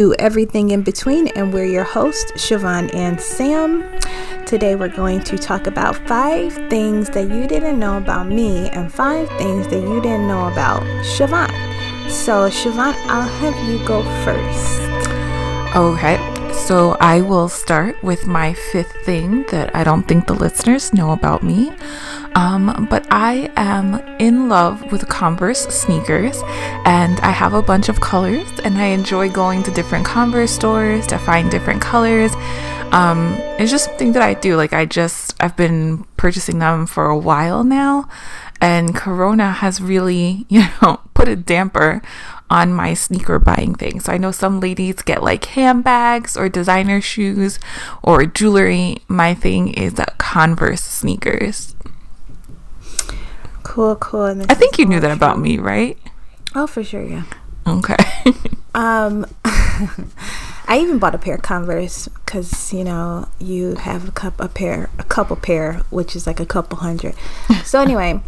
to everything in between, and we're your hosts, Shavon and Sam. Today we're going to talk about 5 things that you didn't know about me and 5 things that you didn't know about Shavon. So Shavon, I'll have you go first. Okay, so I will start with my 5th thing that I don't think the listeners know about me. But I am in love with Converse sneakers, and I have a bunch of colors, and I enjoy going to different Converse stores to find different colors. It's just something that I do. Like, I've been purchasing them for a while now, and Corona has really, put a damper on my sneaker buying thing. So I know some ladies get like handbags or designer shoes or jewelry. My thing is Converse sneakers. Cool. I think you knew that about me, right? Oh, for sure, yeah. Okay. I even bought a pair of Converse because, you have a couple pair, which is like a couple hundred. So anyway,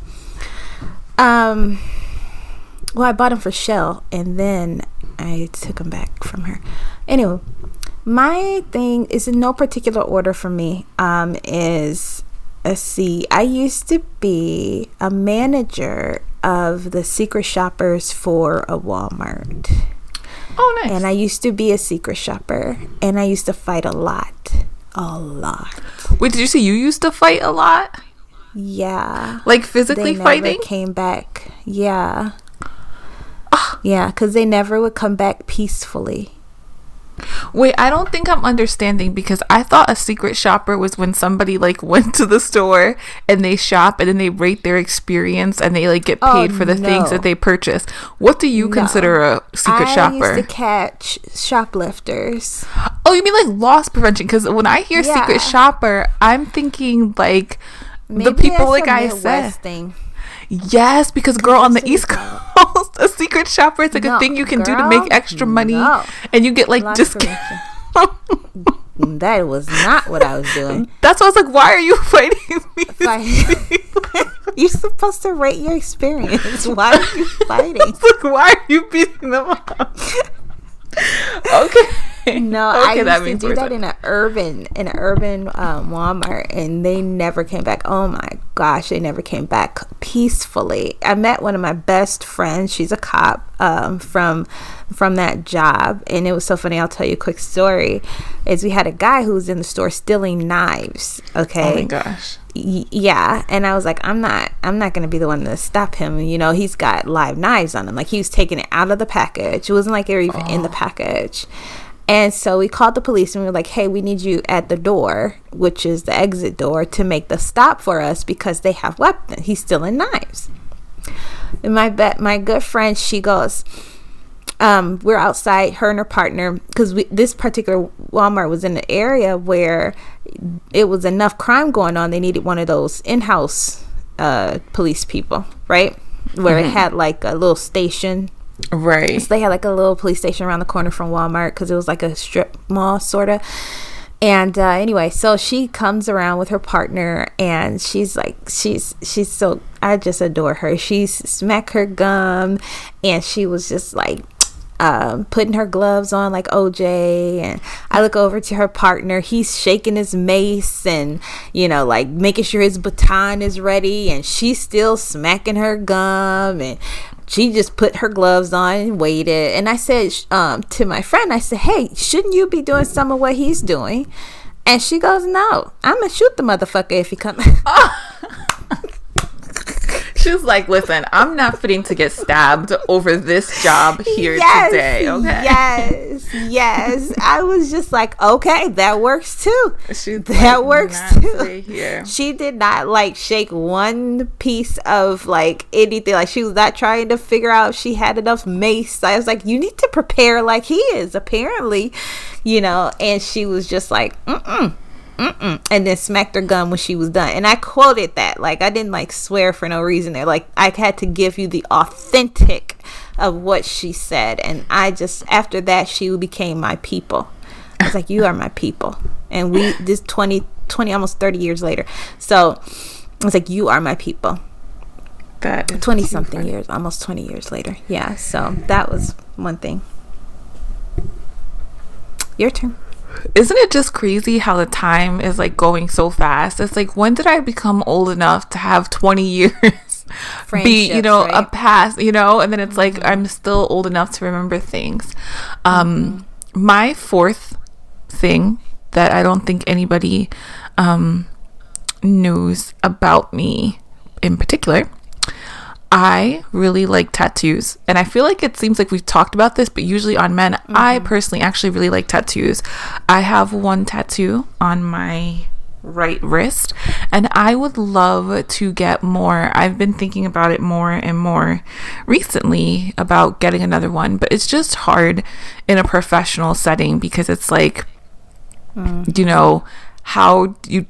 well, I bought them for Shell, and then I took them back from her. Anyway, my thing is in no particular order for me, I used to be a manager of the secret shoppers for a Walmart. Oh, nice. And I used to be a secret shopper, and I used to fight a lot. Wait, did you say you used to fight a lot? Yeah. Like physically fighting? They never came back. Yeah. Oh. Yeah, because they never would come back peacefully. Wait, I don't think I'm understanding, because I thought a secret shopper was when somebody went to the store and they shop and then they rate their experience and they get paid for the things that they purchase. What do you consider a secret shopper? I used to catch shoplifters. Oh, you mean loss prevention? Because when I hear secret shopper, I'm thinking maybe the people I said. Thing. Yes, because girl, on the East Coast, a secret shopper is a thing you can do to make extra money, and you get discount. That was not what I was doing. That's why I was why are you fighting me? You're supposed to rate your experience. Why are you fighting? Why are you beating them up? Okay. I used to do that in an urban Walmart, and they never came back. Oh my gosh, they never came back peacefully. I met one of my best friends. She's a cop from that job, and it was so funny. I'll tell you a quick story. Is we had a guy who was in the store stealing knives. Okay. Oh my gosh. Yeah, and I was like, I'm not gonna be the one to stop him. He's got live knives on him. He was taking it out of the package. It wasn't they were even in the package. And so we called the police, and we were like, hey, we need you at the door, which is the exit door, to make the stop for us because they have weapons. He's stealing knives. And my good friend, she goes, we're outside, her and her partner, because this particular Walmart was in an area where it was enough crime going on. They needed one of those in-house police people, right? Where it had a little station. Right. So they had a little police station around the corner from Walmart because it was a strip mall sort of. And anyway, so she comes around with her partner, and she's so, I just adore her. She smacked her gum, and she was just putting her gloves on like OJ, and I look over to her partner. He's shaking his mace and making sure his baton is ready, and she's still smacking her gum, and she just put her gloves on and waited. And I said to my friend, I said, hey, shouldn't you be doing some of what he's doing? And she goes, no, I'm gonna shoot the motherfucker if he comes. She was like, listen, I'm not fitting to get stabbed over this job here today, okay? Yes. I was just like, okay, that works too. She did not shake one piece of anything. She was not trying to figure out if she had enough mace. I was like, you need to prepare like he is, apparently, and she was just like, mm-mm. Mm-mm. And then smacked her gum when she was done. And I quoted that. I didn't swear for no reason there. I had to give you the authentic of what she said. And I just, after that, she became my people. I was like, you are my people. And we, this 20, almost 30 years later. So I was like, you are my people. That 20 something years, almost 20 years later. Yeah. So that was one thing. Your turn. Isn't it just crazy how the time is like going so fast? It's like, when did I become old enough to have 20 years be, you know, right? A past, you know? And then it's like, I'm still old enough to remember things. My fourth thing that I don't think anybody knows about me in particular, I really like tattoos, and I feel like it seems like we've talked about this, but usually on men, I personally actually really like tattoos. I have one tattoo on my right wrist, and I would love to get more. I've been thinking about it more and more recently about getting another one, but it's just hard in a professional setting because it's like, you know, how can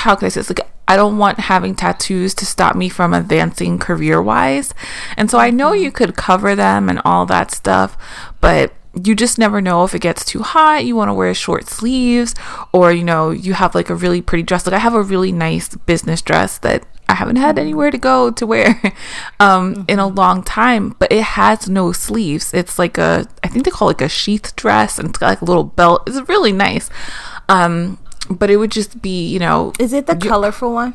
I say this? Like, I don't want having tattoos to stop me from advancing career-wise. And so I know you could cover them and all that stuff, but you just never know if it gets too hot. You want to wear short sleeves, or, you know, you have like a really pretty dress. Like, I have a really nice business dress that I haven't had anywhere to go to wear in a long time, but it has no sleeves. It's like a, I think they call it like a sheath dress, and it's got like a little belt. It's really nice. But it would just be, you know... Is it the colorful one?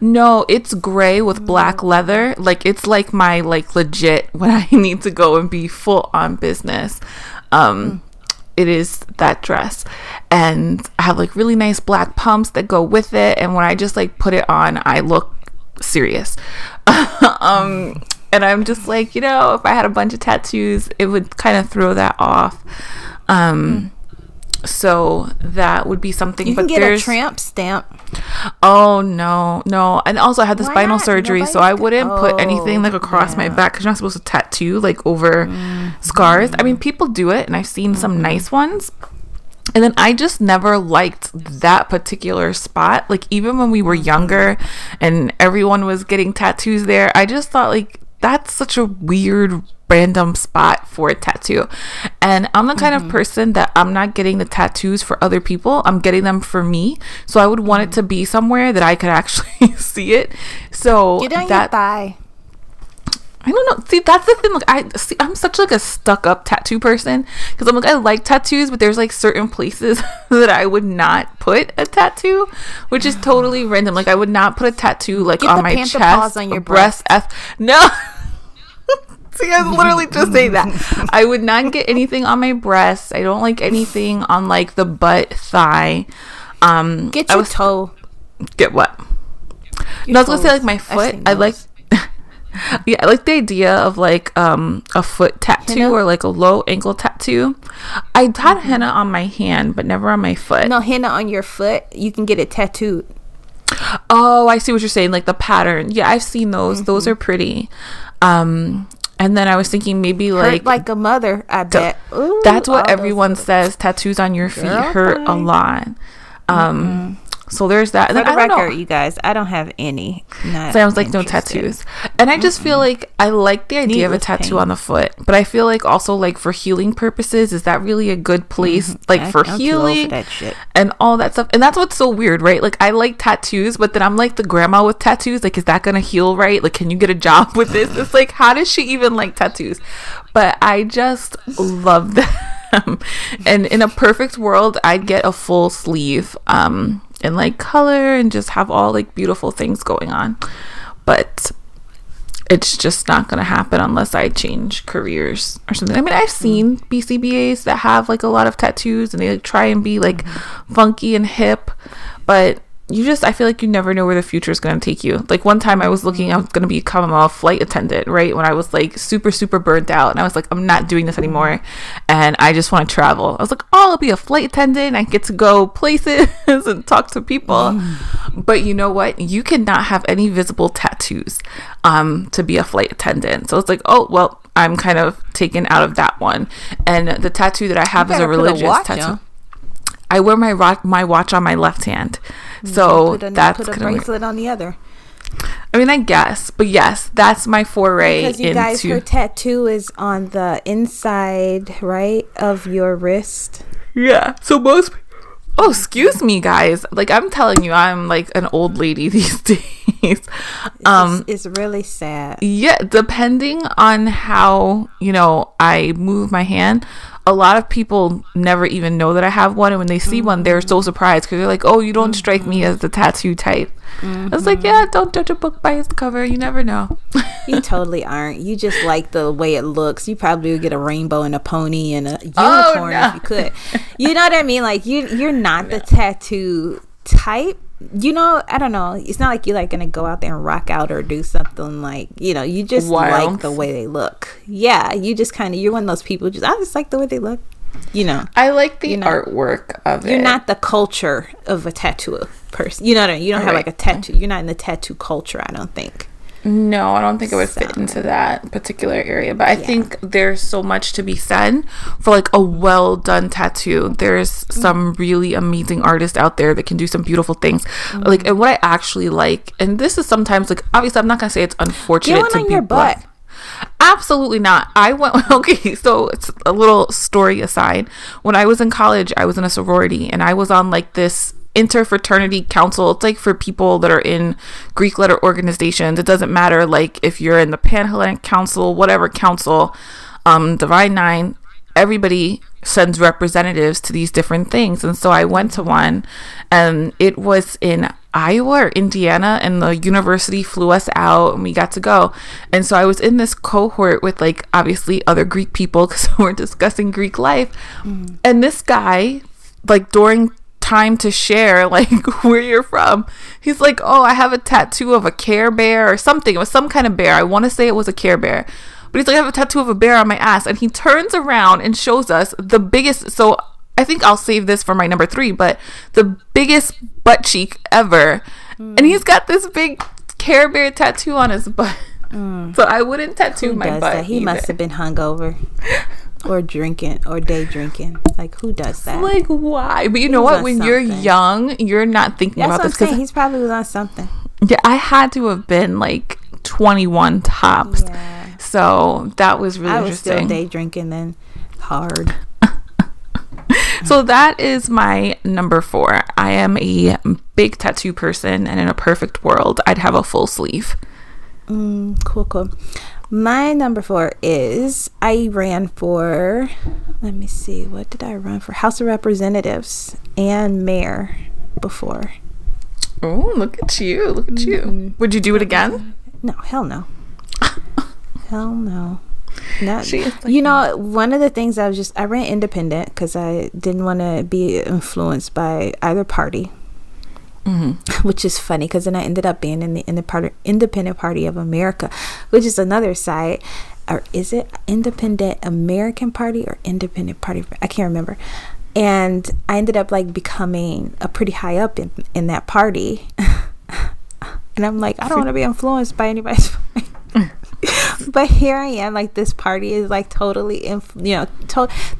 No, it's gray with black leather. Like, it's like my, like, legit when I need to go and be full on business. It is that dress. And I have, like, really nice black pumps that go with it. And when I just, like, put it on, I look serious. And I'm just like, you know, if I had a bunch of tattoos, it would kind of throw that off. So that would be something. You can get a tramp stamp. Oh, no. And also, I had the spinal surgery, so I wouldn't put anything like across my back, because you're not supposed to tattoo like over scars. I mean, people do it, and I've seen some nice ones. And then I just never liked that particular spot. Like, even when we were younger and everyone was getting tattoos there, I just thought, like, that's such a weird random spot for a tattoo. And I'm the kind of person that I'm not getting the tattoos for other people. I'm getting them for me. So I would want it to be somewhere that I could actually see it. So get on your thigh. I don't know. See, that's the thing. Like, I'm such like a stuck-up tattoo person, because I'm like, I like tattoos, but there's like certain places that I would not put a tattoo, which is totally random. Like, I would not put a tattoo like on my chest, on your breast. No. See, I was literally just saying that. I would not get anything on my breast. I don't like anything on like the butt, thigh. Get your toe. Get what? No, I was gonna say like my foot. I like. Yeah, I like the idea of like a foot tattoo, henna, or like a low ankle tattoo. I had henna on my hand, but never on my foot. No, henna on your foot. You can get it tattooed. Oh, I see what you're saying. Like the pattern. Yeah, I've seen those. Those are pretty. And then I was thinking maybe like... Hurt like a mother, I bet. Ooh, that's what everyone says. Tattoos on your feet hurt a lot. So there's that. And for the record, you guys, I don't have any. So I was like, no tattoos. And I just feel like I like the idea of a tattoo on the foot. But I feel like also like for healing purposes, is that really a good place like for healing and all that stuff? And that's what's so weird, right? Like, I like tattoos, but then I'm like the grandma with tattoos. Like, is that going to heal right? Like, can you get a job with this? It's like, how does she even like tattoos? But I just love them. And in a perfect world, I'd get a full sleeve. And like color and just have all like beautiful things going on, but it's just not gonna happen unless I change careers or something. I mean, I've seen BCBAs that have like a lot of tattoos, and they like try and be like funky and hip, but I feel like you never know where the future is going to take you. Like, one time I was looking, I was going to become a flight attendant, right? When I was like super, super burnt out. And I was like, I'm not doing this anymore. And I just want to travel. I was like, oh, I'll be a flight attendant. I get to go places and talk to people. But you know what? You cannot have any visible tattoos to be a flight attendant. So it's like, oh, well, I'm kind of taken out of that one. And the tattoo that I have is a religious tattoo. Yeah. I wear my watch on my left hand, so that's put a bracelet on the other. I mean, I guess, but yes, that's my foray into. Because you guys, her tattoo is on the inside, right, of your wrist. Yeah. So most. Oh, excuse me, guys. Like, I'm telling you, I'm like an old lady these days. It's really sad. Yeah, depending on how, you know, I move my hand. a lot of people never even know that I have one, and when they see one, they're so surprised because they're like, "Oh, you don't strike me as the tattoo type." I was like, "Yeah, don't judge a book by its cover. You never know." You totally aren't. You just like the way it looks. You probably would get a rainbow and a pony and a unicorn if you could. You know what I mean? Like you're not the tattoo type. You know, I don't know. It's not like you're like gonna go out there and rock out or do something like, you know, you just like the way they look. Yeah, you just kind of, you're one of those people just, I just like the way they look. You know, I like the artwork of it. You're not the culture of a tattoo person. You know what I mean? You don't have like a tattoo. You're not in the tattoo culture, I don't think. No, I don't think it would fit into that particular area. But I think there's so much to be said for like a well done tattoo. There's some really amazing artists out there that can do some beautiful things. Like, and what I actually like, and this is sometimes like, obviously I'm not going to say it's unfortunate. Get one to on be your butt. Absolutely not. I went, okay, so it's a little story aside. When I was in college, I was in a sorority and I was on like this interfraternity council. It's like for people that are in Greek letter organizations. It doesn't matter like if you're in the Panhellenic Council, whatever council, Divine Nine, everybody sends representatives to these different things. And so I went to one, and it was in Iowa or Indiana, and the university flew us out and we got to go. And so I was in this cohort with like obviously other Greek people because we're discussing Greek life. And this guy, like during time to share like where you're from, he's like, "Oh, I have a tattoo of a Care Bear or something." It was some kind of bear. I want to say it was a Care Bear, but he's like, "I have a tattoo of a bear on my ass." And he turns around and shows us the biggest, so I think I'll save this for my number three, but the biggest butt cheek ever. And he's got this big Care Bear tattoo on his butt. So I wouldn't tattoo my butt. He must have been hungover. Or drinking, or day drinking. Like, who does that? Like, why? But you know what? When you're young, you're not thinking about this. That's what I'm saying. He's probably was on something. Yeah, I had to have been like 21 tops. Yeah. So that was really interesting. I was still day drinking then. Hard. So that is my number four. I am a big tattoo person, and in a perfect world, I'd have a full sleeve. Cool. My number four is I ran for, let me see, what did I run for? House of Representatives and mayor before. Oh, look at you. Look at you. Would you do it again? No, hell no. Hell no. Not, you know, one of the things I ran independent because I didn't want to be influenced by either party. Which is funny because then I ended up being in the Independent Party of America, which is another side. Or is it Independent American Party or Independent Party? I can't remember. And I ended up like becoming a pretty high up in that party. And I'm like, I don't want to be influenced by anybody's party. But here I am, like this party is like totally, they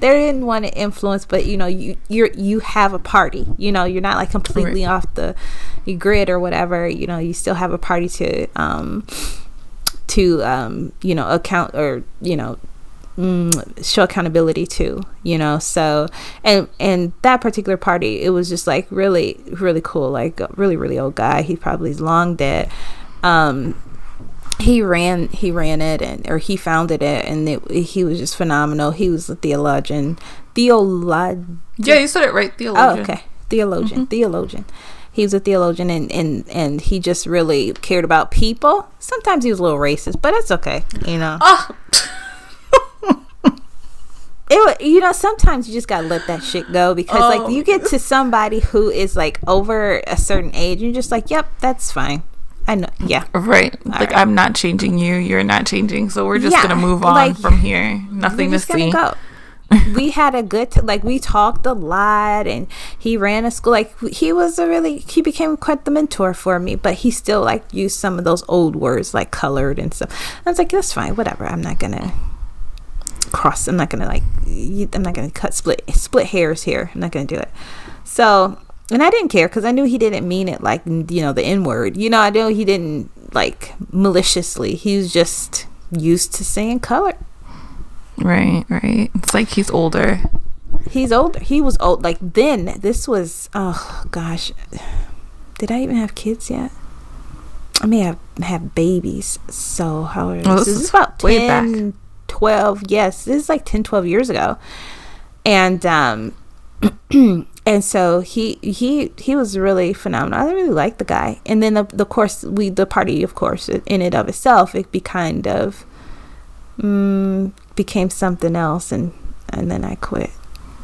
didn't want to influence, but you know, you have a party, you know, you're not like completely off the grid or whatever, you know, you still have a party to you know, account or, you know, show accountability to, you know. So and that particular party, it was just like really, really cool, like a really, really old guy. He probably is long dead. He ran it, and or he founded it, and he was just phenomenal. He was a theologian. Yeah, you said it right. Theologian. Oh, okay. Theologian. He was a theologian, and he just really cared about people. Sometimes he was a little racist, but it's okay, you know. Oh. It, you know, sometimes you just gotta let that shit go because like you get to somebody who is like over a certain age, and you're just like, yep, that's fine. I know. Yeah. Right. All like right. I'm not changing you. You're not changing. So we're just gonna move on from here. Nothing to see. Go. We had a good we talked a lot, and he ran a school. Like he became quite the mentor for me. But he still like used some of those old words like colored and stuff. I was like, that's fine. Whatever. I'm not gonna cross. I'm not gonna I'm not gonna cut split hairs here. I'm not gonna do it. So. And I didn't care because I knew he didn't mean it like, you know, the N-word. You know, I knew he didn't like maliciously. He was just used to saying color. Right. It's like he's older. He was old. Like then this was, oh gosh. Did I even have kids yet? I mean, I have babies. So how old is this? This is about 12 years ago. And and so he was really phenomenal. I really liked the guy. And then the party, of course, in and of itself, it became something else, and then I quit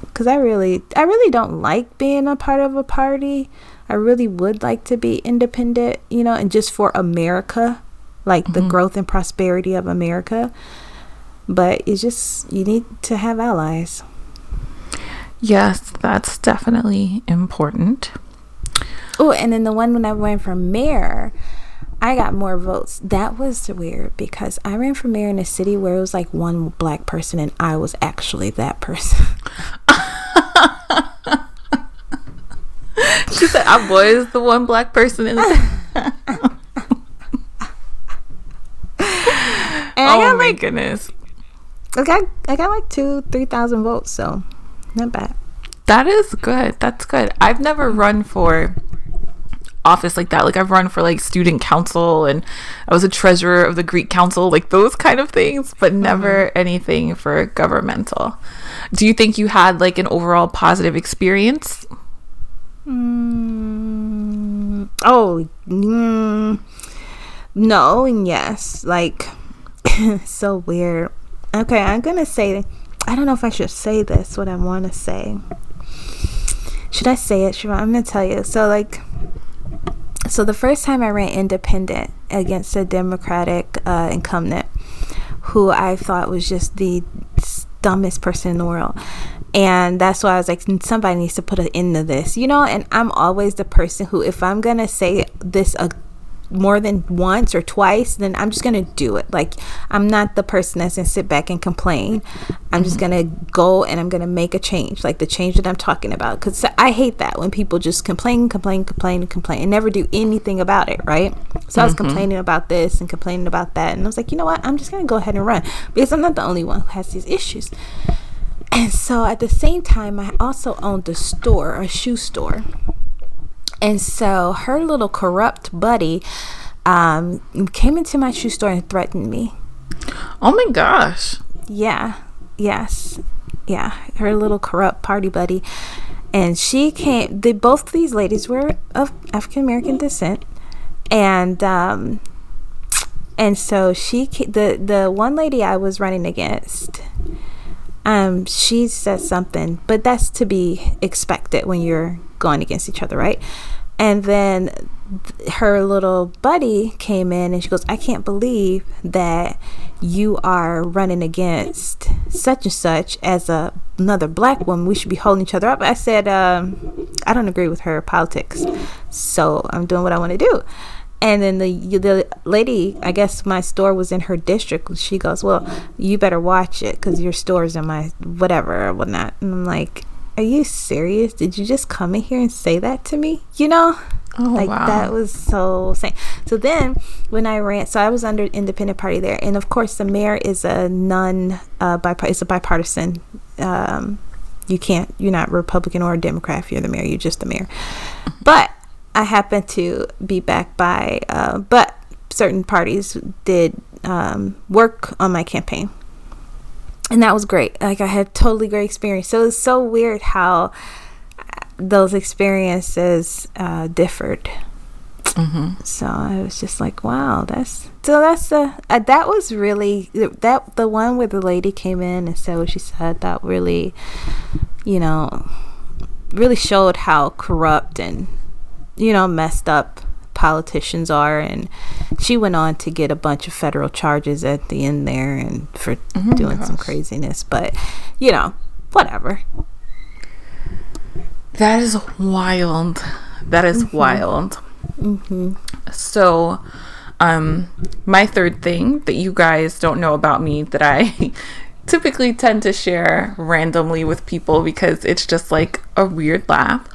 because I really don't like being a part of a party. I really would like to be independent, you know, and just for America, like mm-hmm. the growth and prosperity of America. But it's just, you need to have allies. Yes, that's definitely important. Oh, and then the one when I ran for mayor, I got more votes. That was weird because I ran for mayor in a city where it was like one black person, and I was actually that person. She said, I was the one black person in the town. Oh my goodness. I got like 2,000-3,000 votes, so not bad. That is good. That's good. I've never run for office like that. Like, I've run for like student council, and I was a treasurer of the Greek council, like those kind of things, but never mm-hmm. anything for governmental. Do you think you had like an overall positive experience? No and yes. Like, so weird. Okay, I'm gonna say, I don't know if I should say this, what I want to say. Should I say it, Shavon? I'm gonna tell you. So the first time I ran independent against a Democratic incumbent who I thought was just the dumbest person in the world. And that's why I was like, somebody needs to put an end to this, you know. And I'm always the person who, if I'm gonna say this more than once or twice, then I'm just gonna do it. Like, I'm not the person that's gonna sit back and complain. I'm just gonna go and I'm gonna make a change, like the change that I'm talking about, because I hate that when people just complain and never do anything about it, right? So I was complaining about this and complaining about that, and I was like, you know what, I'm just gonna go ahead and run, because I'm not the only one who has these issues. And so at the same time, I also owned a store, a shoe store. And so her little corrupt buddy came into my shoe store and threatened me. Oh my gosh. Yeah. Yes. Yeah. Her little corrupt party buddy. And she came. Both these ladies were of African American descent. And so she, the one lady I was running against, she said something, but that's to be expected when you're going against each other, right? And then her little buddy came in and she goes, I can't believe that you are running against such and such as another black woman. We should be holding each other up. I said, I don't agree with her politics, so I'm doing what I want to do. And then the lady, I guess my store was in her district. She goes, well, you better watch it because your store's in my whatever or whatnot. And I'm like, are you serious? Did you just come in here and say that to me? You know? Oh, like, wow. That was so insane. So then when I ran, so I was under Independent Party there. And, of course, the mayor is a bipartisan. You're not Republican or Democrat if you're the mayor. You're just the mayor. But I happen to be backed by, but certain parties did work on my campaign. And that was great. Like, I had totally great experience. So it's so weird how those experiences differed. Mm-hmm. So I was just like, wow, that was really, that the one where the lady came in and said what she said, that really, you know, really showed how corrupt and, you know, messed up politicians are. And she went on to get a bunch of federal charges at the end there, and for doing some craziness, but you know, whatever. That is wild. That is wild. Mm-hmm. So my third thing that you guys don't know about me that I typically tend to share randomly with people because it's just like a weird laugh.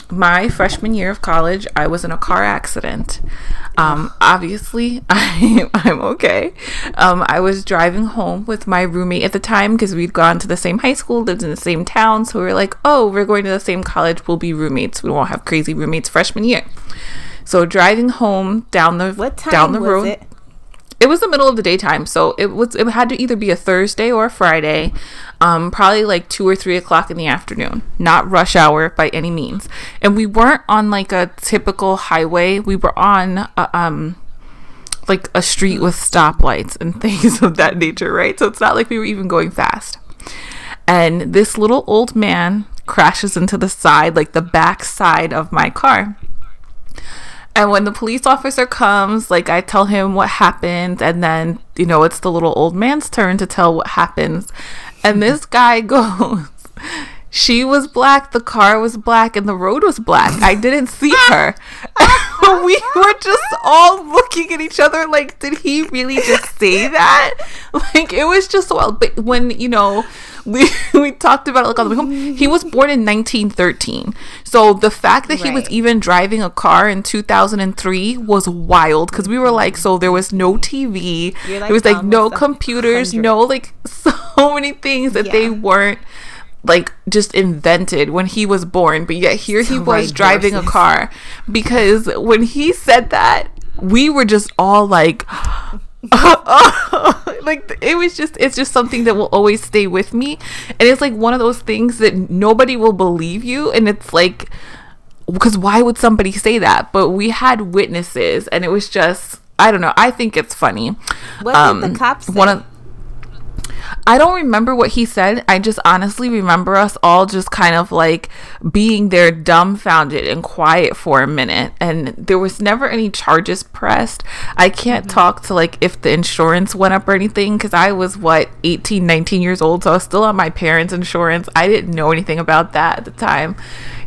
My freshman year of college, I was in a car accident. Obviously, I'm okay. I was driving home with my roommate at the time because we'd gone to the same high school, lived in the same town. So we were like, oh, we're going to the same college. We'll be roommates. We won't have crazy roommates freshman year. So driving home down the road. What time was it? It was the middle of the daytime, so it had to either be a Thursday or a Friday, probably like 2 or 3 o'clock in the afternoon, not rush hour by any means. And we weren't on like a typical highway. We were on like a street with stoplights and things of that nature, right? So it's not like we were even going fast. And this little old man crashes into the side, like the back side of my car. And when the police officer comes, like, I tell him what happened, and then, you know, it's the little old man's turn to tell what happens. And this guy goes, she was black, the car was black, and the road was black. I didn't see her. We were just all looking at each other like, did he really just say that? Like, it was just so wild. But when, you know, we talked about it like on the way home. He was born in 1913, so the fact that he was even driving a car in 2003 was wild, because we were like, so there was no TV, there was like no computers, 100. No, like, so many things that they weren't like just invented when he was born, but yet here he was driving a car. Because when he said that, we were just all like like, it was just, it's just something that will always stay with me. And it's like one of those things that nobody will believe you, and it's like, because why would somebody say that? But we had witnesses, and it was just, I don't know, I think it's funny. What did the cops say? I don't remember what he said. I just honestly remember us all just kind of like being there dumbfounded and quiet for a minute. And there was never any charges pressed. I can't talk to like if the insurance went up or anything, because I was 18, 19 years old. So I was still on my parents' insurance. I didn't know anything about that at the time.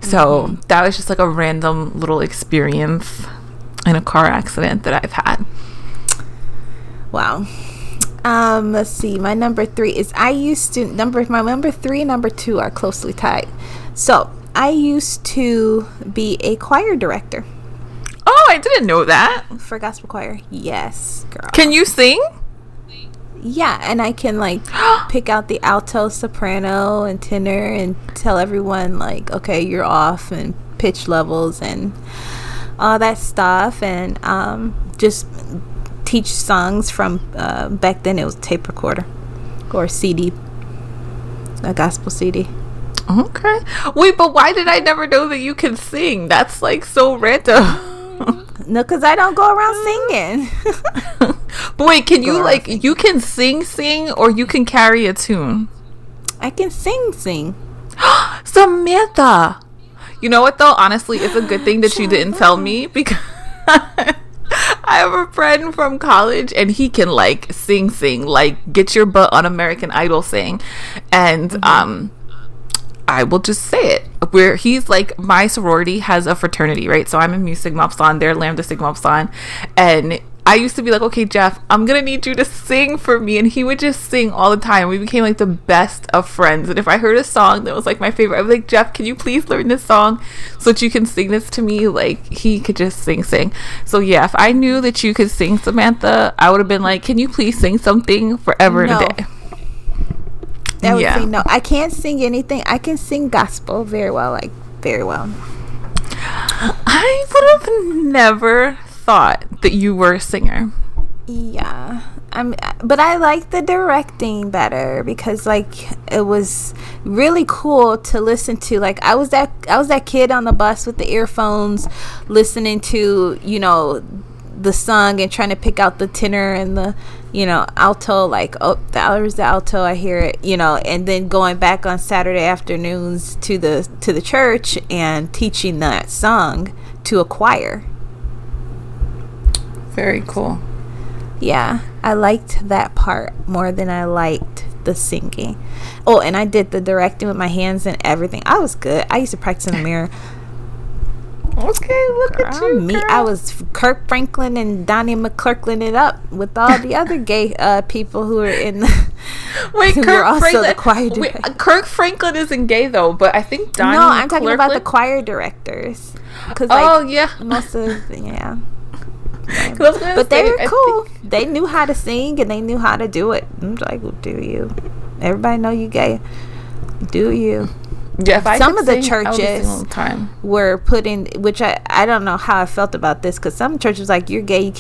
So that was just like a random little experience in a car accident that I've had. Wow. Let's see. My number three is my number three and number two are closely tied. So I used to be a choir director. Oh, I didn't know that. For gospel choir. Yes, girl. Can you sing? Yeah, and I can like pick out the alto, soprano, and tenor, and tell everyone like, okay, you're off, and pitch levels and all that stuff, and just teach songs from back then it was tape recorder or CD, a gospel CD. Okay, wait, but why did I never know that you can sing? That's like so random. No, because I don't go around singing. But wait, can you like singing? You can sing or you can carry a tune? I can sing. Samantha, you know what though, honestly, it's a good thing that you didn't tell me, because I have a friend from college, and he can like sing, like get your butt on American Idol sing. And I will just say it, where he's like, my sorority has a fraternity, right? So I'm in Mu Sigma Pson, they're Lambda Sigma Pson, and I used to be like, okay, Jeff, I'm going to need you to sing for me. And he would just sing all the time. We became like the best of friends. And if I heard a song that was like my favorite, I was like, Jeff, can you please learn this song so that you can sing this to me? Like, he could just sing. So yeah, if I knew that you could sing, Samantha, I would have been like, can you please sing something forever and a day? I would say no. I can't sing anything. I can sing gospel very well. I would have never thought that you were a singer. Yeah, but I like the directing better, because like it was really cool to listen to. Like I was that kid on the bus with the earphones listening to, you know, the song and trying to pick out the tenor and the, you know, alto, like, oh, there's the alto, I hear it, you know, and then going back on Saturday afternoons to the church and teaching that song to a choir. Very cool. Yeah, I liked that part more than I liked the singing. Oh, and I did the directing with my hands and everything. I was good. I used to practice in the mirror. Okay, look girl, at you, me. Girl. I was Kirk Franklin and Donnie McClurkin it up with all the other gay people who were in the wait, who Kirk were also Franklin. The choir director. Wait, Kirk Franklin isn't gay though, but I think Donnie McClurkin. No, I'm talking about the choir direcors. Cause, like, oh yeah, most of yeah. But they were cool. They knew how to sing and they knew how to do it. I'm like, well, do you? Everybody know you gay. Do you? Yeah, some of the churches were putting, which I don't know how I felt about this, because some churches like, you're gay, you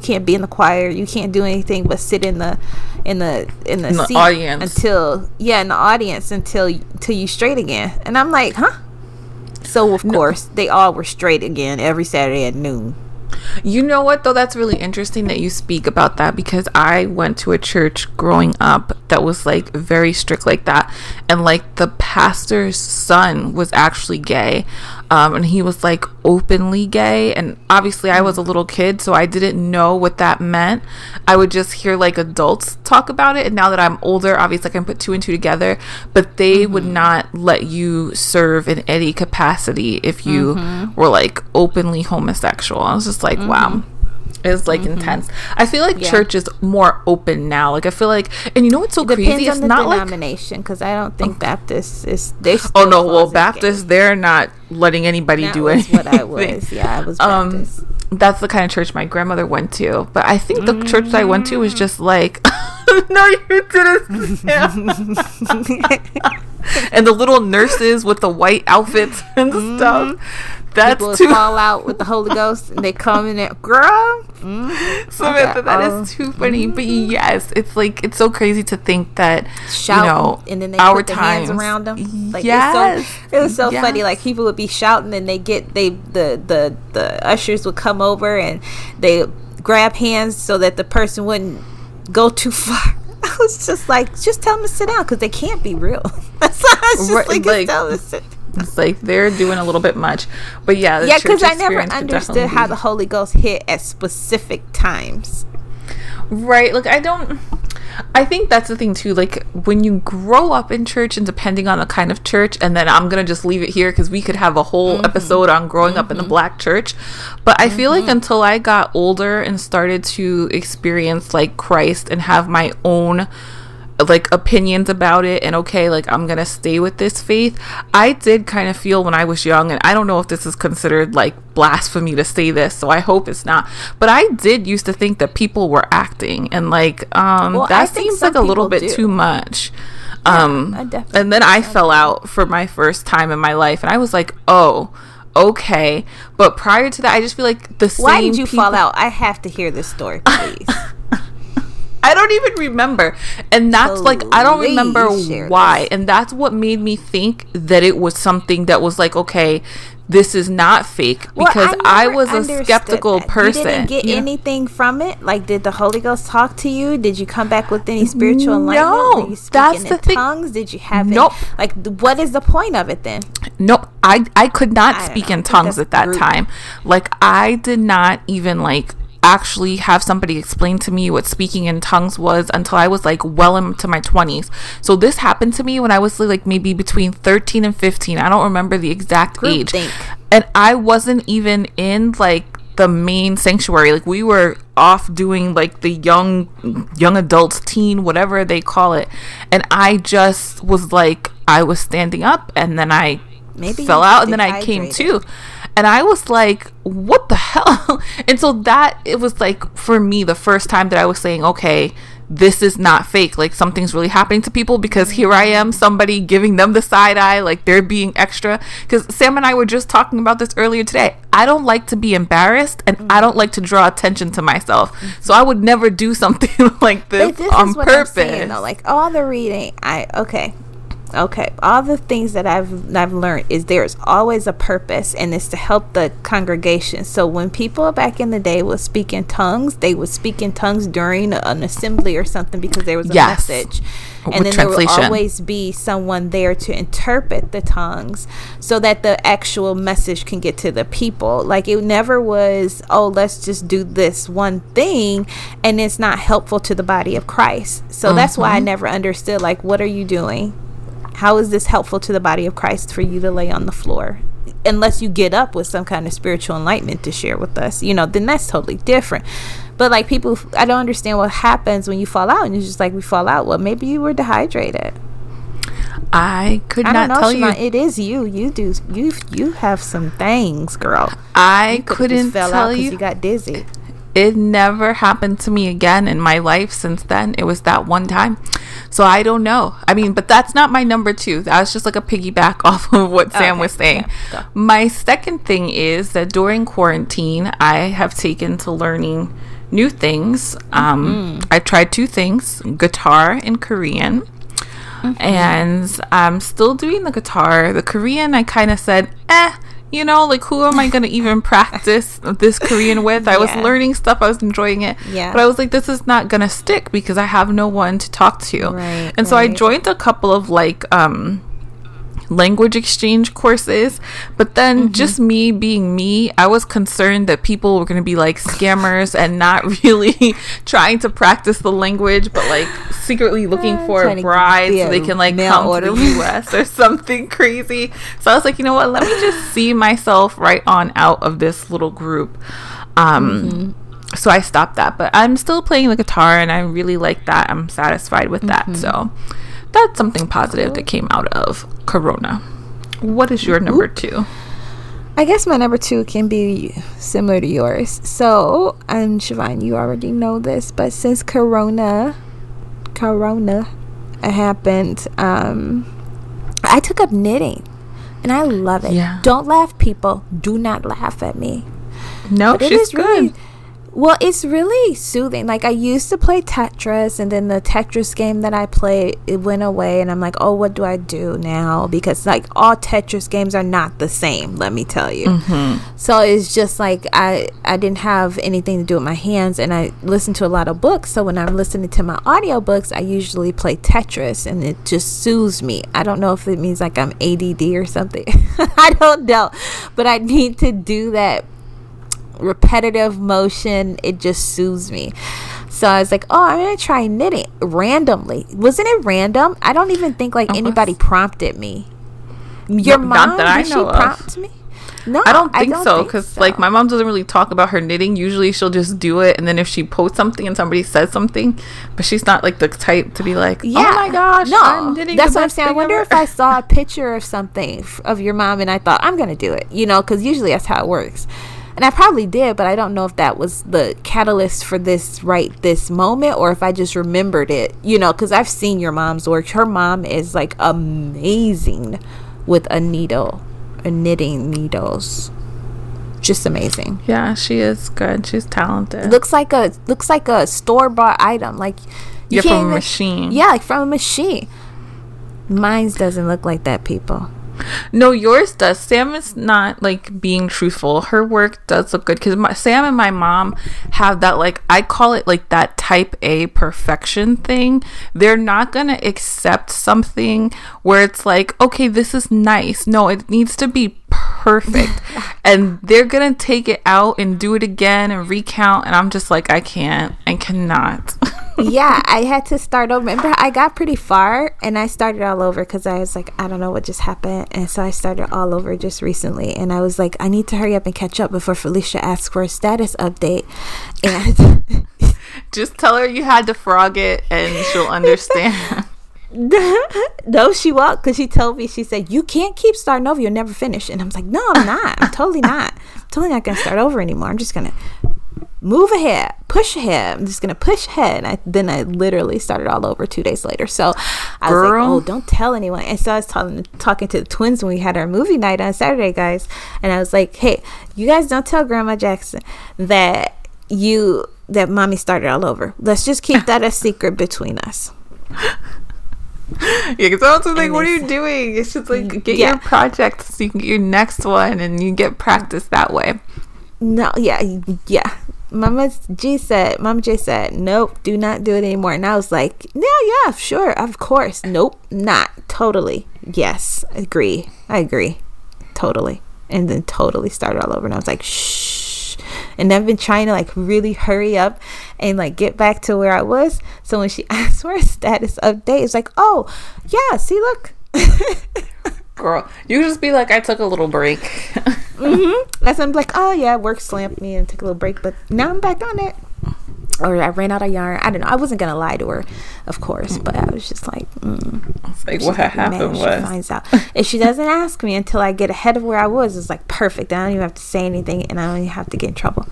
can't be in the choir, you can't do anything but sit in the seat audience until you straight again. And I'm like, huh? So of course they all were straight again every Saturday at noon. You know what, though? That's really interesting that you speak about that, because I went to a church growing up that was, like, very strict like that. And, like, the pastor's son was actually gay. And he was, like, openly gay. And obviously I was a little kid, so I didn't know what that meant. I would just hear, like, adults talk about it. And now that I'm older, obviously I can put two and two together. But they would not let you serve in any capacity if you were, like, openly homosexual. I was just like, wow. It's like intense. I feel like church is more open now. Like, I feel like, and you know what's so crazy? It's not like denomination, because I don't think Baptists is. Baptists, they're not letting anybody do anything. That's what I was. Yeah, I was Baptist. That's the kind of church my grandmother went to. But I think the church that I went to was just like, no, you didn't. And the little nurses with the white outfits and stuff. That's people too fall out with the Holy Ghost and they come in there, girl. Samantha, that is too funny. But yes, it's like, it's so crazy to think that and then they our put their hands around them. Like, it was so funny. Like, people would be shouting and the ushers would come over and they grab hands so that the person wouldn't go too far. I was just like, just tell them to sit down, because they can't be real. That's why I was just like tell them to sit down. It's like they're doing a little bit much. But yeah, because I never understood how the Holy Ghost hit at specific times. Right. Like, I think that's the thing too. Like, when you grow up in church, and depending on the kind of church, and then I'm going to just leave it here, because we could have a whole episode on growing up in the black church. But I feel like until I got older and started to experience, like, Christ and have my own, like, opinions about it, and okay, like, I'm gonna stay with this faith. I did kind of feel when I was young, and I don't know if this is considered, like, blasphemy to say this, so I hope it's not, but I did used to think that people were acting, and like that seems like a little bit too much. And then I fell out for my first time in my life, and I was like, oh, okay. But prior to that, I just feel like the same. Why did you fall out? I have to hear this story, please. I don't even remember. And that's I don't remember why. This. And that's what made me think that it was something that was like, okay, this is not fake. Because I was a skeptical person. You didn't get anything from it? Like, did the Holy Ghost talk to you? Did you come back with any spiritual enlightenment? No, that's the thing. Tongues? Did you have it? Like, what is the point of it then? No, I could not speak in tongues at that time. Like, I did not even, like, actually have somebody explain to me what speaking in tongues was until I was, like, well into my 20s. So this happened to me when I was, like, maybe between 13 and 15. I don't remember the exact age. And I wasn't even in, like, the main sanctuary. Like, we were off doing, like, the young adults, teen, whatever they call it. And I just was like, I was standing up, and then I fell out, and then I came to. And I was like, what the hell? And so it was like, for me, the first time that I was saying, okay, this is not fake. Like, something's really happening to people, because here I am, somebody giving them the side eye, like they're being extra. Because Sam and I were just talking about this earlier today. I don't like to be embarrassed, and I don't like to draw attention to myself. So I would never do something like this, on purpose. Saying, though, like, all the reading, Okay, all the things that I've learned is there's always a purpose, and it's to help the congregation. So when people back in the day would speak in tongues, they would speak in tongues during an assembly or something, because there was a message. And then there will always be someone there to interpret the tongues so that the actual message can get to the people. Like, it never was, oh, let's just do this one thing, and it's not helpful to the body of Christ. So that's why I never understood, like, what are you doing? How is this helpful to the body of Christ for you to lay on the floor? Unless you get up with some kind of spiritual enlightenment to share with us, then that's totally different. But, like, people, I don't understand what happens when you fall out, and you're just like, we fall out. Well, maybe you were dehydrated. I could not tell you. It is you. You do. You have some things, girl. I couldn't tell you. You fell out because you got dizzy. It never happened to me again in my life since then. It was that one time. So I don't know. I mean, but that's not my number two. That was just like a piggyback off of what Sam was saying. Yeah, my second thing is that during quarantine, I have taken to learning new things. I tried two things, guitar and Korean. And I'm still doing the guitar. The Korean, I kind of said, you know, like, who am I going to even practice this Korean with? I was learning stuff. I was enjoying it. Yeah. But I was like, this is not going to stick because I have no one to talk to. Right, and so I joined a couple of, like, language exchange courses. But then just me being me, I was concerned that people were going to be, like, scammers and not really trying to practice the language, but, like, secretly looking for a bride so they can, like, come to the U.S. or something crazy. So I was like, you know what? Let me just see myself right on out of this little group. So I stopped that. But I'm still playing the guitar, and I really like that. I'm satisfied with that. So that's something positive that came out of Corona. What is your number two? I guess my number two can be similar to yours. So, Siobhan, you already know this, but since Corona happened, I took up knitting, and I love it. Yeah. Don't laugh, people. Do not laugh at me. No, she's good. Well, it's really soothing. Like, I used to play Tetris, and then the Tetris game that I played, it went away, and I'm like, oh, what do I do now? Because, like, all Tetris games are not the same, let me tell you. So it's just like I didn't have anything to do with my hands, and I listened to a lot of books. So when I'm listening to my audiobooks, I usually play Tetris, and it just soothes me. I don't know if it means, like, I'm ADD or something. I don't know. But I need to do that repetitive motion. It just soothes me. So I was like, oh, I'm gonna try knitting randomly. Wasn't it random? I don't even think like anybody prompted me. Your mom, did she prompt me? No, I don't think so because like my mom doesn't really talk about her knitting. Usually she'll just do it, and then if she posts something and somebody says something, but she's not like the type to be like, oh my gosh, no, I'm knitting. That's what I'm saying. I wonder if I saw a picture of something of your mom and I thought, I'm gonna do it, you know, because usually that's how it works. And I probably did, but I don't know if that was the catalyst for this right this moment, or if I just remembered it, you know, because I've seen your mom's work. Her mom is like amazing with knitting needles. Just amazing. Yeah, she is good. She's talented. It looks like a store-bought item. Like you're from a machine. Yeah, like from a machine. Mine doesn't look like that, people. No, yours does. Sam is not like being truthful. Her work does look good because Sam and my mom have that, like, I call it like that type A perfection thing. They're not gonna accept something where it's like, okay, this is nice. No, it needs to be perfect. And they're gonna take it out and do it again and recount, and I'm just like, I cannot. Yeah, I had to start over. Remember, I got pretty far and I started all over because I was like, I don't know what just happened. And so I started all over just recently, and I was like, I need to hurry up and catch up before Felicia asks for a status update. And just tell her you had to frog it and she'll understand. No, she won't, because she told me, she said, you can't keep starting over, you'll never finish. And I was like, no, I'm totally not gonna start over anymore. I'm just gonna move ahead, push ahead. I'm just gonna push ahead. And I literally started all over 2 days later. So I was like, oh, don't tell anyone. And so I was talking to the twins when we had our movie night on Saturday, guys, and I was like, hey, you guys, don't tell Grandma Jackson that mommy started all over. Let's just keep that a secret between us. Yeah, because I was like, what are you doing? It's just like, get your project so you can get your next one and you get practice that way. No, yeah. Mama J said, nope, do not do it anymore. And I was like, yeah, sure, of course. Nope, not totally. Yes, I agree. Totally. And then totally started all over. And I was like, shh. And I've been trying to like really hurry up and like get back to where I was. So when she asked for a status update, it's like, oh, yeah, see, look. Girl, you just be like, I took a little break. That's I'm like, oh yeah, work slammed me and took a little break, but now I'm back on it. Or I ran out of yarn. I don't know. I wasn't gonna lie to her, of course, but I was just like, it's like what happened was. She finds out if she doesn't ask me until I get ahead of where I was. It's like perfect. I don't even have to say anything, and I don't even have to get in trouble.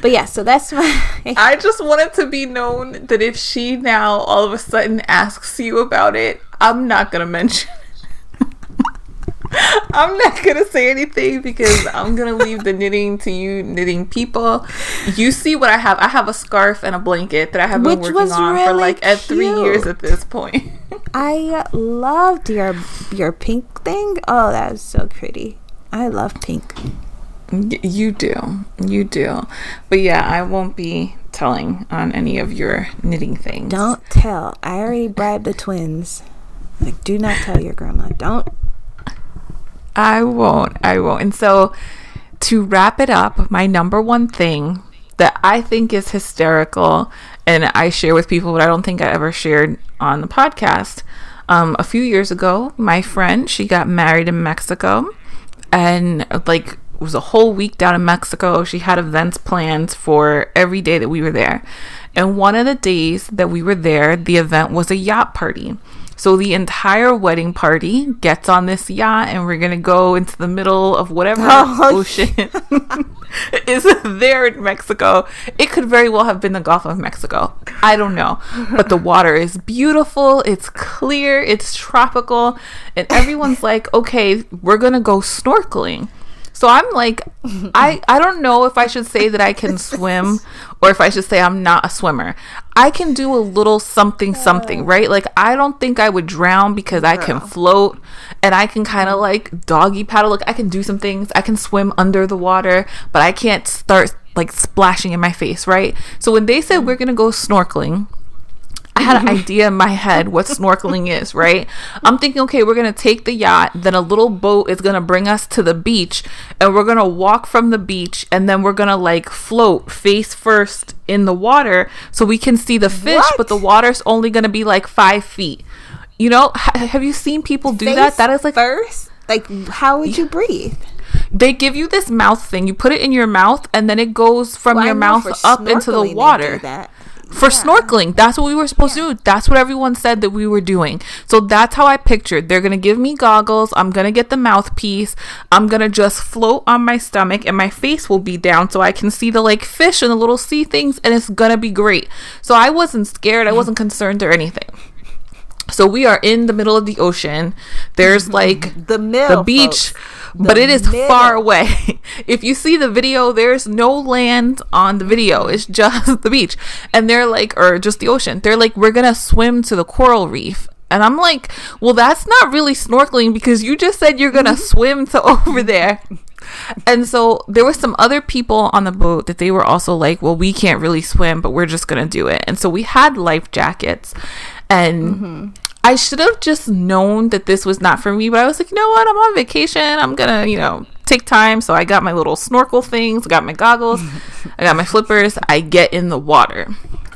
But yeah, so that's my... I just want it to be known that if she now all of a sudden asks you about it, I'm not going to mention it. I'm not going to say anything because I'm going to leave the knitting to you knitting people. You see what I have. I have a scarf and a blanket that I have been working on really for like at 3 years at this point. I loved your pink thing. Oh, that was so pretty. I love pink. You do. But yeah, I won't be telling on any of your knitting things. Don't tell. I already bribed the twins. Like, do not tell your grandma. Don't. I won't. And so, to wrap it up, my number one thing that I think is hysterical, and I share with people, but I don't think I ever shared on the podcast. A few years ago, my friend, she got married in Mexico, and like, it was a whole week down in Mexico. She had events planned for every day that we were there. And one of the days that we were there, the event was a yacht party. So the entire wedding party gets on this yacht and we're going to go into the middle of whatever ocean is there in Mexico. It could very well have been the Gulf of Mexico. I don't know. But the water is beautiful. It's clear. It's tropical. And everyone's like, okay, we're going to go snorkeling. So I'm like, I don't know if I should say that I can swim or if I should say I'm not a swimmer. I can do a little something, right? Like, I don't think I would drown because I can float and I can kind of like doggy paddle. Like, I can do some things. I can swim under the water, but I can't start like splashing in my face, right? So when they said we're going to go snorkeling, I had an idea in my head what snorkeling is, right? I'm thinking, okay, we're going to take the yacht, then a little boat is going to bring us to the beach, and we're going to walk from the beach, and then we're going to, like, float face first in the water so we can see the fish, but the water's only going to be, like, 5 feet. You know? Have you seen people do that? That is, like... First? Like, how would you breathe? They give you this mouth thing. You put it in your mouth, and then it goes from your mouth up into the water. They do that. For snorkeling, that's what we were supposed to do. That's what everyone said that we were doing. So that's how I pictured. They're going to give me goggles. I'm going to get the mouthpiece. I'm going to just float on my stomach and my face will be down so I can see the like fish and the little sea things and it's going to be great. So I wasn't scared. I wasn't concerned or anything. So we are in the middle of the ocean. There's like the beach, but it is far away. If you see the video, there's no land on the video. It's just the beach. And they're like, or just the ocean. They're like, we're going to swim to the coral reef. And I'm like, well, that's not really snorkeling because you just said you're going to swim to over there. And so there were some other people on the boat that they were also like, well, we can't really swim, but we're just going to do it. And so we had life jackets. And I should have just known that this was not for me, but I was like, you know what? I'm on vacation. I'm going to, you know, take time. So I got my little snorkel things, got my goggles, I got my flippers. I get in the water.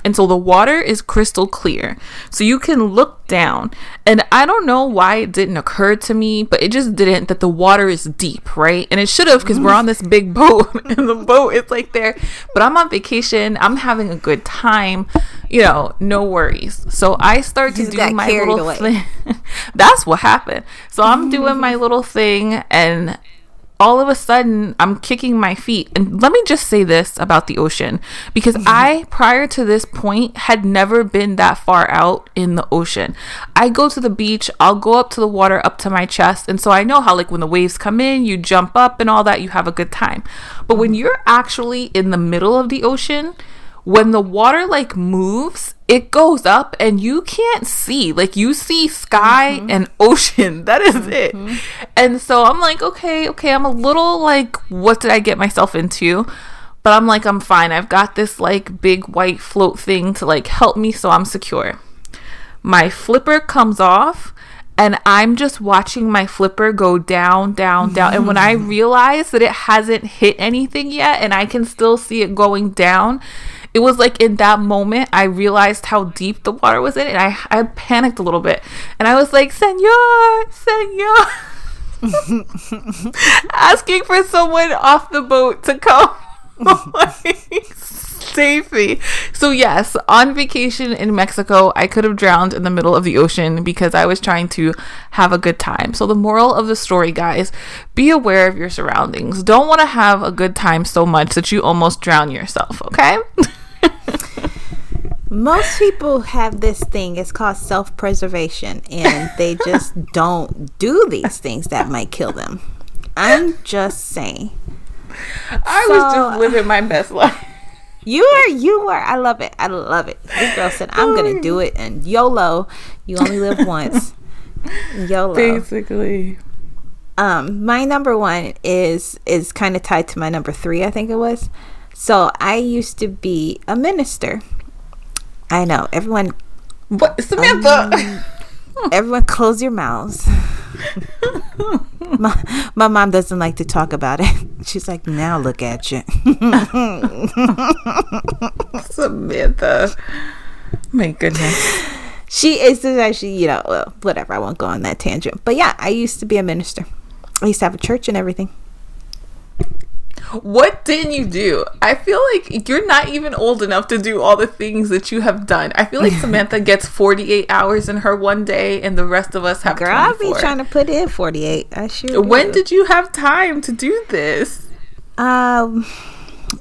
And so the water is crystal clear. So you can look down. And I don't know why it didn't occur to me, but it just didn't, that the water is deep, right? And it should have because we're on this big boat and the boat is like there. But I'm on vacation. I'm having a good time. You know, no worries. So I start to do my little thing. That's what happened. So I'm doing my little thing and... all of a sudden, I'm kicking my feet. And let me just say this about the ocean, because I, prior to this point, had never been that far out in the ocean. I go to the beach, I'll go up to the water, up to my chest. And so I know how, like, when the waves come in, you jump up and all that, you have a good time. But when you're actually in the middle of the ocean, when the water, like, moves, it goes up and you can't see. Like, you see sky and ocean. That is it. And so I'm like, okay. I'm a little like, what did I get myself into? But I'm like, I'm fine. I've got this, like, big white float thing to, like, help me so I'm secure. My flipper comes off. And I'm just watching my flipper go down. And when I realize that it hasn't hit anything yet and I can still see it going down, it was like in that moment I realized how deep the water was in it. And I panicked a little bit. And I was like, Senor, asking for someone off the boat to come. Davey. So yes, on vacation in Mexico, I could have drowned in the middle of the ocean because I was trying to have a good time. So the moral of the story, guys, be aware of your surroundings. Don't want to have a good time so much that you almost drown yourself, okay? Most people have this thing, it's called self-preservation, and they just don't do these things that might kill them. I'm just saying. I was just living my best life. You were. I love it. I love it. This girl said, I'm going to do it, and YOLO. You only live once. YOLO. Basically. My number one is kind of tied to my number three, I think it was. So I used to be a minister. I know, everyone. What, Samantha? Everyone, close your mouths. My mom doesn't like to talk about it. She's like, now look at you, Samantha. My goodness. She is actually, you know, well, whatever. I won't go on that tangent. But yeah, I used to be a minister. I used to have a church and everything. What didn't you do? I feel like you're not even old enough to do all the things that you have done. I feel like Samantha gets 48 hours in her one day, and the rest of us have 24. Girl, I'll be trying to put in 48. I sure When did you have time to do this? At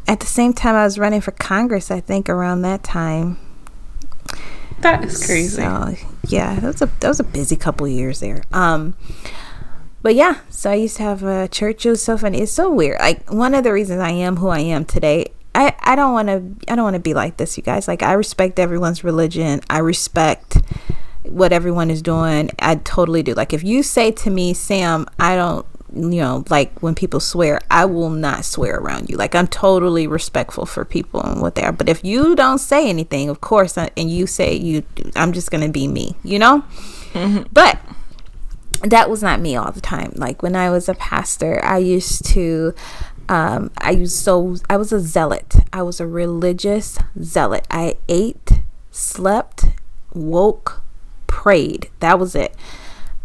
the same time, I was running for Congress, I think, around that time. That is crazy. So, yeah, that was a busy couple years there. But yeah, so I used to have a church. It was so funny. It's so weird. Like, one of the reasons I am who I am today, I don't want to be like this, you guys. Like, I respect everyone's religion. I respect what everyone is doing. I totally do. Like, if you say to me, Sam, I don't, you know, like when people swear, I will not swear around you. Like, I'm totally respectful for people and what they are. But if you don't say anything, of course, and you say you, I'm just going to be me, you know? Mm-hmm. But that was not me all the time. Like, when I was a pastor, I used to I was a zealot. I was a religious zealot. I ate, slept, woke, prayed. That was it.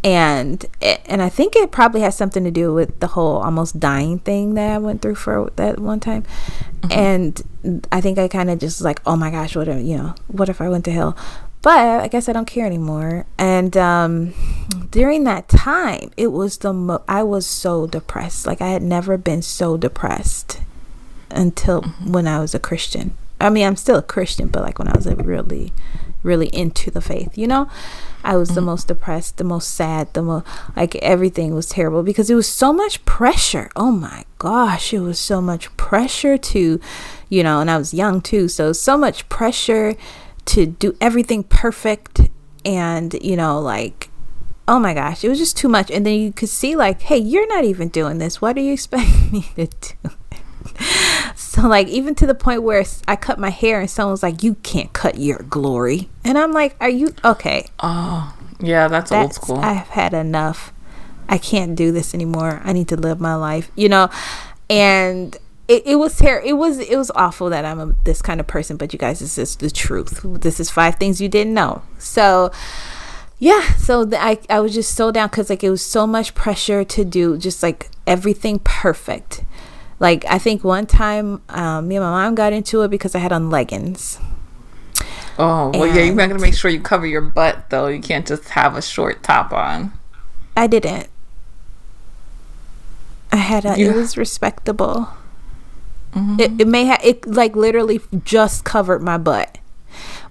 And I think it probably has something to do with the whole almost dying thing that I went through for that one time. Mm-hmm. And I think I kind of just was like, oh my gosh, what if I went to hell? But I guess I don't care anymore. And during that time, it was I was so depressed. Like, I had never been so depressed until when I was a Christian. I mean, I'm still a Christian, but like when I was like, really, really into the faith, you know, I was the most depressed, the most sad, the most, like, everything was terrible because it was so much pressure. Oh my gosh, it was so much pressure to, you know, and I was young too. So much pressure to do everything perfect, and, you know, like, oh my gosh, it was just too much. And then you could see, like, hey, you're not even doing this, what do you expect me to do? So, like, even to the point where I cut my hair and someone was like, you can't cut your glory, and I'm like, are you okay? Oh yeah, that's old school. I've had enough. I can't do this anymore. I need to live my life, you know. And It was terrible. It was awful that I'm this kind of person, but you guys, this is the truth. This is 5 things you didn't know. So yeah, so I was just so down because, like, it was so much pressure to do just, like, everything perfect. Like, I think one time me and my mom got into it because I had on leggings. Oh, well, yeah, you're not gonna make sure you cover your butt though. You can't just have a short top on. I didn't. I had it was respectable. Mm-hmm. It may have, it like literally just covered my butt.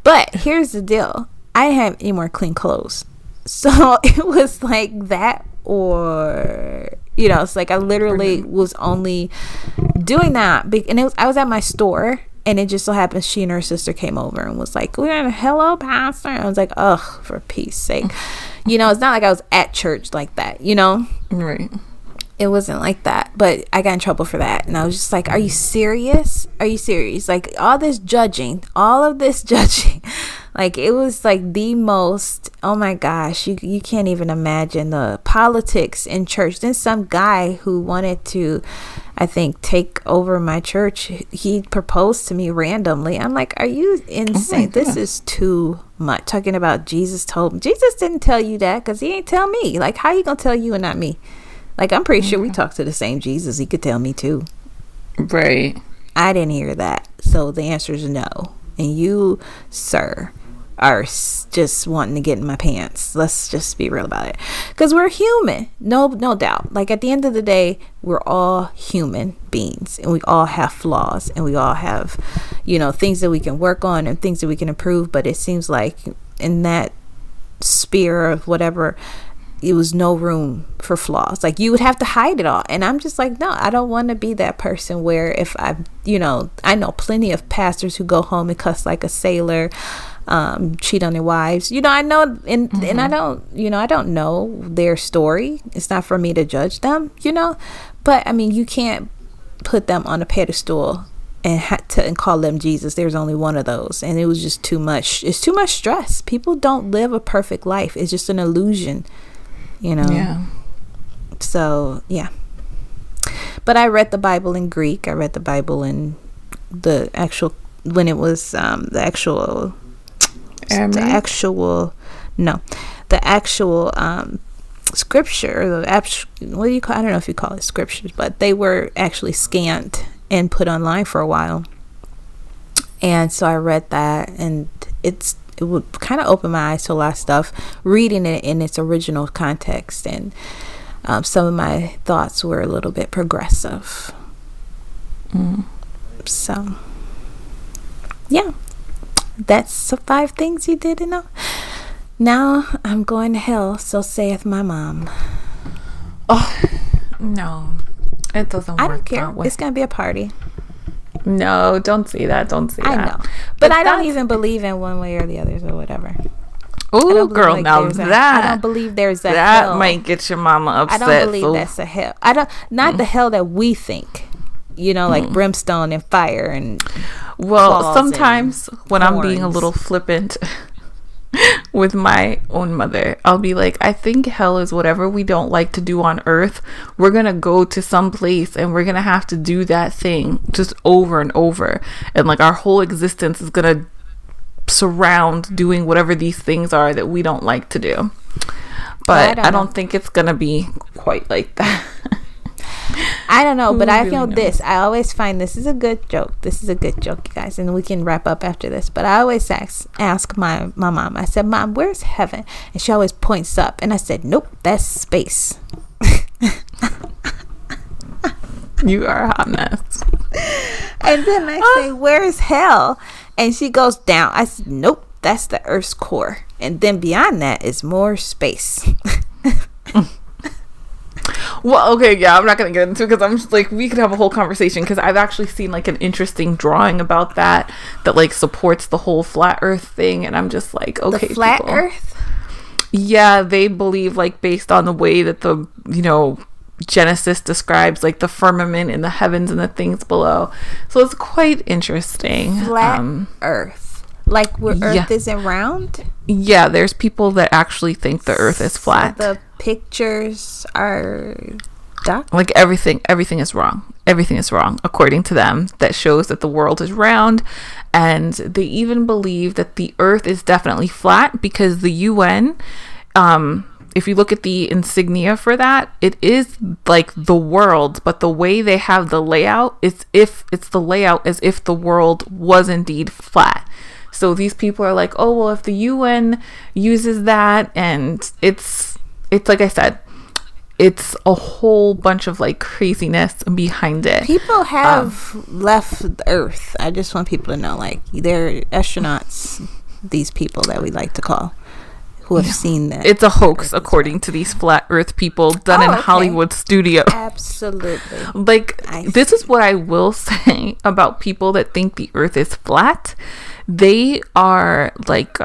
But here's the deal. I didn't have any more clean clothes. So it was like that, or, you know, it's like I literally was only doing that. And I was at my store, and it just so happened she and her sister came over and was like, we're hello, pastor. And I was like, ugh, for peace sake. You know, it's not like I was at church like that, you know? Right. It wasn't like that, but I got in trouble for that. And I was just like, are you serious? Are you serious? Like, all of this judging, like, it was like the most, oh my gosh, you can't even imagine the politics in church. Then some guy who wanted to, I think, take over my church, he proposed to me randomly. I'm like, are you insane? Oh, this is too much. Talking about Jesus told me. Jesus didn't tell you that, because he ain't tell me. Like, how you gonna tell you and not me? Like, I'm pretty sure we talked to the same Jesus. He could tell me too. Right. I didn't hear that. So the answer is no. And you, sir, are just wanting to get in my pants. Let's just be real about it, because we're human. No doubt. Like, at the end of the day, we're all human beings, and we all have flaws, and we all have, you know, things that we can work on and things that we can improve. But it seems like in that sphere of whatever, it was no room for flaws. Like, you would have to hide it all. And I'm just like, no, I don't want to be that person where if I, you know, I know plenty of pastors who go home and cuss like a sailor, cheat on their wives, you know, I know, and mm-hmm. and I don't, you know, I don't know their story. It's not for me to judge them, you know, but I mean, you can't put them on a pedestal and call them Jesus. There's only one of those, and it was just too much. It's too much stress. People don't live a perfect life. It's just an illusion, you know. Yeah. So yeah, but I read the Bible in Greek. I read the Bible in the actual, when it was the actual scripture. I don't know if you call it scriptures, but they were actually scanned and put online for a while. And so I read that, and it would kind of open my eyes to a lot of stuff, reading it in its original context. And some of my thoughts were a little bit progressive. So yeah, that's the 5 things you didn't know. Now I'm going to hell, so saith my mom. Oh no, it doesn't work. I don't care. It's gonna be a party. No, don't say that. I know, but I don't even believe in one way or the other, so whatever. Oh, girl, like now that I don't believe there's that hell. Might get your mama upset. I don't believe that's a hell. I don't, not the hell that we think. You know, like brimstone and fire and. Well, sometimes and when horns. I'm being a little flippant with my own mother, I'll be like, I think hell is whatever we don't like to do on earth. We're gonna go to some place and we're gonna have to do that thing just over and over, and like our whole existence is gonna surround doing whatever these things are that we don't like to do. But I don't think it's gonna be quite like that. I don't know, but I feel this. I always find this is a good joke. This is a good joke, you guys, and we can wrap up after this. But I always ask my mom. I said, "Mom, where's heaven?" And she always points up. And I said, "Nope, that's space." You are a hot mess. And then I say, "Where's hell?" And she goes down. I said, "Nope, that's the Earth's core." And then beyond that is more space. Well, okay, yeah, I'm not going to get into it because I'm just like, we could have a whole conversation, because I've actually seen like an interesting drawing about that like supports the whole flat earth thing. And I'm just like, okay, the flat earth? Yeah, they believe like based on the way that the, you know, Genesis describes like the firmament and the heavens and the things below. So it's quite interesting. Flat earth. Like where earth isn't round? Yeah, there's people that actually think the earth is flat. So the pictures are dark. Like everything is wrong. Everything is wrong, according to them, that shows that the world is round. And they even believe that the earth is definitely flat because the UN, if you look at the insignia for that, it is like the world, but the way they have the layout, it's the layout as if the world was indeed flat. So these people are like, oh, well, if the UN uses that, and it's like I said, it's a whole bunch of like craziness behind it. People have left the earth. I just want people to know, like, they're astronauts, these people that we like to call, who have seen that. It's a hoax, according to these flat earth people, done in Hollywood studios. Absolutely. Like, this is what I will say about people that think the earth is flat. They are like,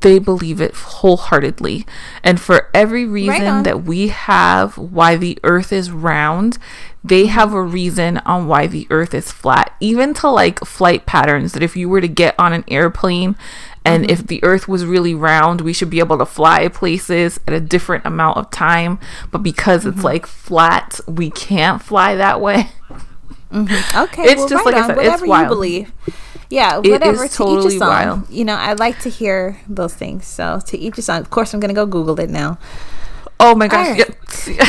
they believe it wholeheartedly. And for every reason that we have why the earth is round, they have a reason on why the earth is flat. Even to like flight patterns, that if you were to get on an airplane and if the earth was really round, we should be able to fly places at a different amount of time. But because it's like flat, we can't fly that way. Okay, it's just like I said, whatever it's wild. You believe. Yeah, whatever. It is totally to each his own. Wild. You know, I like to hear those things. So to each his own. Of course, I'm gonna go Google it now. Oh my gosh! Right. Yeah.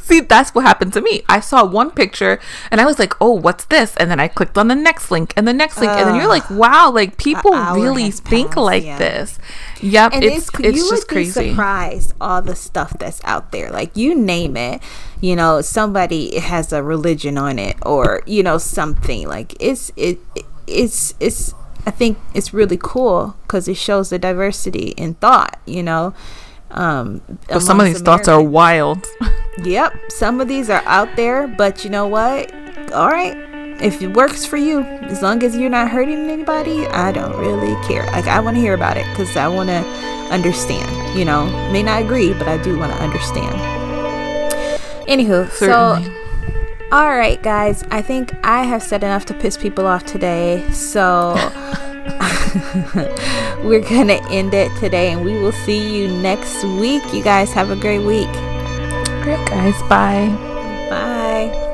See, literally, that's what happened to me. I saw one picture and I was like, oh, what's this? And then I clicked on the next link and the next link. And then you're like, wow, like people really think like this. Yep. And it's just crazy. You would be surprised all the stuff that's out there. Like, you name it, you know, somebody has a religion on it or, you know, something like it's I think it's really cool because it shows the diversity in thought, you know. But some of these thoughts are wild. Yep, some of these are out there, but you know what? All right, if it works for you, as long as you're not hurting anybody, I don't really care. Like, I want to hear about it because I want to understand. You know, may not agree, but I do want to understand. Anywho, certainly. So. All right, guys, I think I have said enough to piss people off today, so we're going to end it today, and we will see you next week. You guys have a great week. All right, guys, bye. Bye.